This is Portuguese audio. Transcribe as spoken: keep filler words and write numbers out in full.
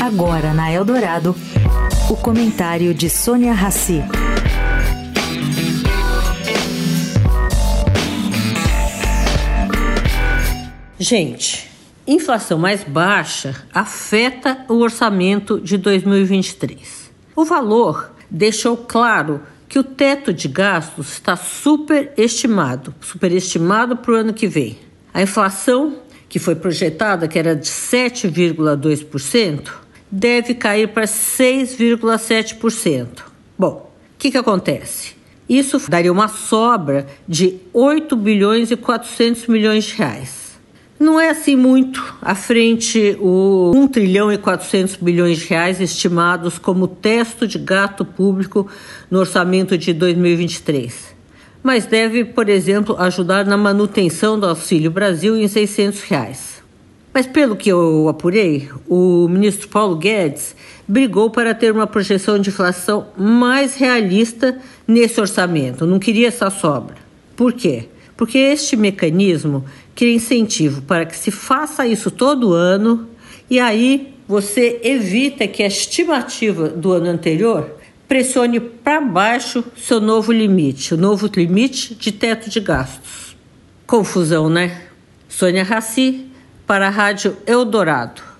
Agora na Eldorado, o comentário de Sônia Racy. Gente, inflação mais baixa afeta o orçamento de dois mil e vinte e três. O valor deixou claro que o teto de gastos está superestimado, superestimado para o ano que vem. A inflação, que foi projetada, que era de sete vírgula dois por cento, deve cair para seis vírgula sete por cento. Bom, o que, que acontece? Isso daria uma sobra de oito bilhões e quatrocentos milhões de reais. Não é assim muito à frente o um trilhão e quatrocentos bilhões de reais estimados como teto de gasto público no orçamento de dois mil e vinte e três. Mas deve, por exemplo, ajudar na manutenção do Auxílio Brasil em seiscentos reais. Mas pelo que eu apurei, o ministro Paulo Guedes brigou para ter uma projeção de inflação mais realista nesse orçamento, não queria essa sobra. Por quê? Porque este mecanismo cria incentivo para que se faça isso todo ano e aí você evita que a estimativa do ano anterior pressione para baixo seu novo limite, o novo limite de teto de gastos. Confusão, né? Sônia Racy, para a Rádio Eldorado.